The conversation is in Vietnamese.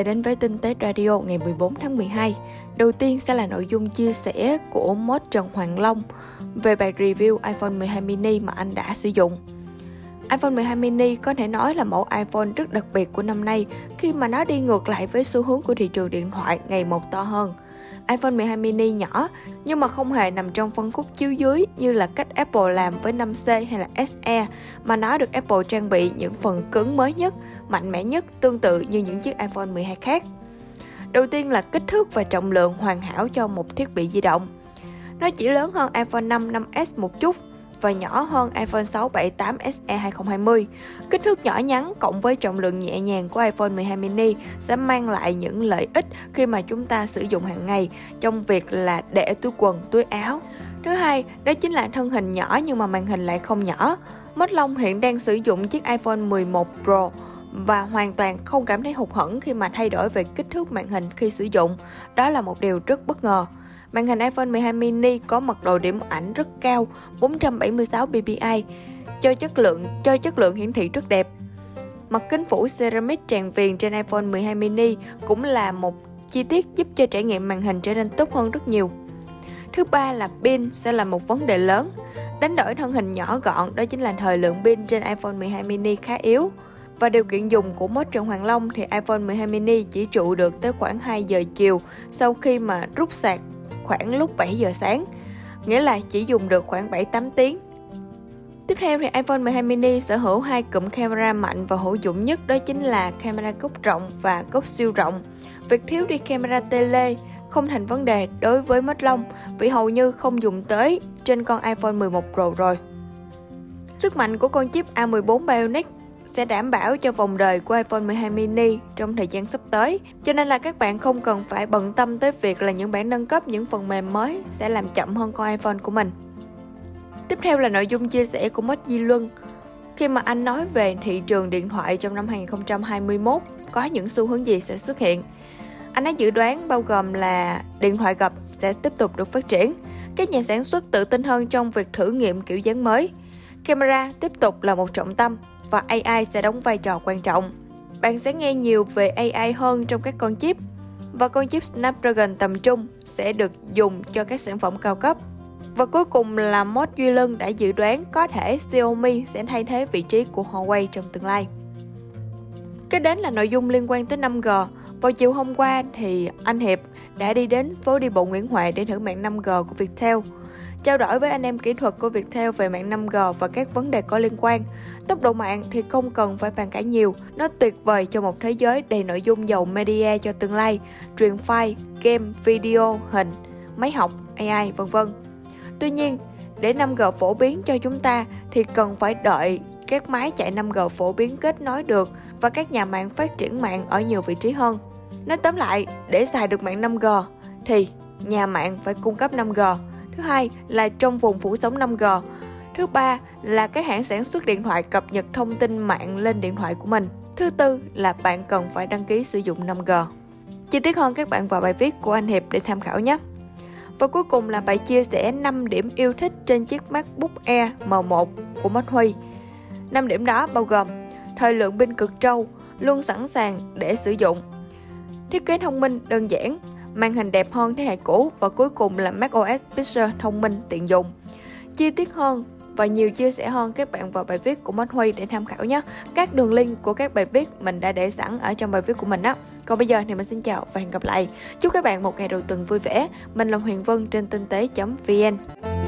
đã đến với Tinh Tết Radio ngày 14 tháng 12. Đầu tiên sẽ là nội dung chia sẻ của Mod Trần Hoàng Long về bài review iPhone 12 mini mà anh đã sử dụng. iPhone 12 mini có thể nói là mẫu iPhone rất đặc biệt của năm nay khi mà nó đi ngược lại với xu hướng của thị trường điện thoại ngày một to hơn. iPhone 12 mini nhỏ nhưng mà không hề nằm trong phân khúc chiếu dưới như là cách Apple làm với 5C hay là SE, mà nó được Apple trang bị những phần cứng mới nhất, mạnh mẽ nhất tương tự như những chiếc iPhone 12 khác. Đầu tiên là kích thước và trọng lượng hoàn hảo cho một thiết bị di động. Nó chỉ lớn hơn iPhone 5, 5S một chút và nhỏ hơn iPhone 6, 7, 8 SE 2020. Kích thước nhỏ nhắn cộng với trọng lượng nhẹ nhàng của iPhone 12 mini sẽ mang lại những lợi ích khi mà chúng ta sử dụng hàng ngày trong việc là để túi quần, túi áo. Thứ hai, đó chính là thân hình nhỏ nhưng mà màn hình lại không nhỏ. Mod Long hiện đang sử dụng chiếc iPhone 11 Pro và hoàn toàn không cảm thấy hụt hẫng khi mà thay đổi về kích thước màn hình khi sử dụng. Đó là một điều rất bất ngờ. Màn hình iPhone 12 mini có mật độ điểm ảnh rất cao, 476 PPI, cho chất lượng hiển thị rất đẹp. Mặt kính phủ ceramic tràn viền trên iPhone 12 mini cũng là một chi tiết giúp cho trải nghiệm màn hình trở nên tốt hơn rất nhiều. Thứ ba là pin sẽ là một vấn đề lớn. Đánh đổi thân hình nhỏ gọn, đó chính là thời lượng pin trên iPhone 12 mini khá yếu. Và điều kiện dùng của Mod Trần Hoàng Long thì iPhone 12 mini chỉ trụ được tới khoảng 2 giờ chiều sau khi mà rút sạc khoảng lúc 7 giờ sáng, nghĩa là chỉ dùng được khoảng 7-8 tiếng. Tiếp theo thì iPhone 12 mini sở hữu hai cụm camera mạnh và hữu dụng nhất, đó chính là camera góc rộng và góc siêu rộng. Việc thiếu đi camera tele không thành vấn đề đối với Mod Long vì hầu như không dùng tới trên con iPhone 11 Pro rồi. Sức mạnh của con chip A14 Bionic sẽ đảm bảo cho vòng đời của iPhone 12 mini trong thời gian sắp tới. Cho nên là các bạn không cần phải bận tâm tới việc là những bản nâng cấp, những phần mềm mới sẽ làm chậm hơn con iPhone của mình. Tiếp theo là nội dung chia sẻ của Max Di Luân. Khi mà anh nói về thị trường điện thoại trong năm 2021, có những xu hướng gì sẽ xuất hiện? Anh ấy dự đoán bao gồm là điện thoại gập sẽ tiếp tục được phát triển, các nhà sản xuất tự tin hơn trong việc thử nghiệm kiểu dáng mới. Camera tiếp tục là một trọng tâm và AI sẽ đóng vai trò quan trọng. Bạn sẽ nghe nhiều về AI hơn trong các con chip, và con chip Snapdragon tầm trung sẽ được dùng cho các sản phẩm cao cấp. Và cuối cùng là Mod Duy Lân đã dự đoán có thể Xiaomi sẽ thay thế vị trí của Huawei trong tương lai. Kế đến là nội dung liên quan tới 5G. Vào chiều hôm qua thì anh Hiệp đã đi đến phố đi bộ Nguyễn Huệ để thử mạng 5G của Viettel, trao đổi với anh em kỹ thuật của Viettel về mạng 5G và các vấn đề có liên quan. Tốc độ mạng thì không cần phải bàn cãi nhiều, nó tuyệt vời cho một thế giới đầy nội dung giàu media cho tương lai, truyền file, game, video, hình, máy học, AI, v.v. Tuy nhiên, để 5G phổ biến cho chúng ta thì cần phải đợi các máy chạy 5G phổ biến kết nối được và các nhà mạng phát triển mạng ở nhiều vị trí hơn. Nói tóm lại, để xài được mạng 5G thì nhà mạng phải cung cấp 5G. Thứ hai là trong vùng phủ sóng 5G. Thứ ba là các hãng sản xuất điện thoại cập nhật thông tin mạng lên điện thoại của mình. Thứ tư là bạn cần phải đăng ký sử dụng 5G. Chi tiết hơn các bạn vào bài viết của anh Hiệp để tham khảo nhé. Và cuối cùng là bài chia sẻ 5 điểm yêu thích trên chiếc MacBook Air M1 của Mod Huy. 5 điểm đó bao gồm thời lượng pin cực trâu, luôn sẵn sàng để sử dụng, thiết kế thông minh đơn giản, màn hình đẹp hơn thế hệ cũ, và cuối cùng là macOS Big Sur thông minh tiện dụng. Chi tiết hơn và nhiều chia sẻ hơn các bạn vào bài viết của Mod Huy để tham khảo nhé. Các đường link của các bài viết mình đã để sẵn ở trong bài viết của mình đó. Còn bây giờ thì mình xin chào và hẹn gặp lại. Chúc các bạn một ngày đầu tuần vui vẻ. Mình là Huyền Vân trên tinh tế.vn.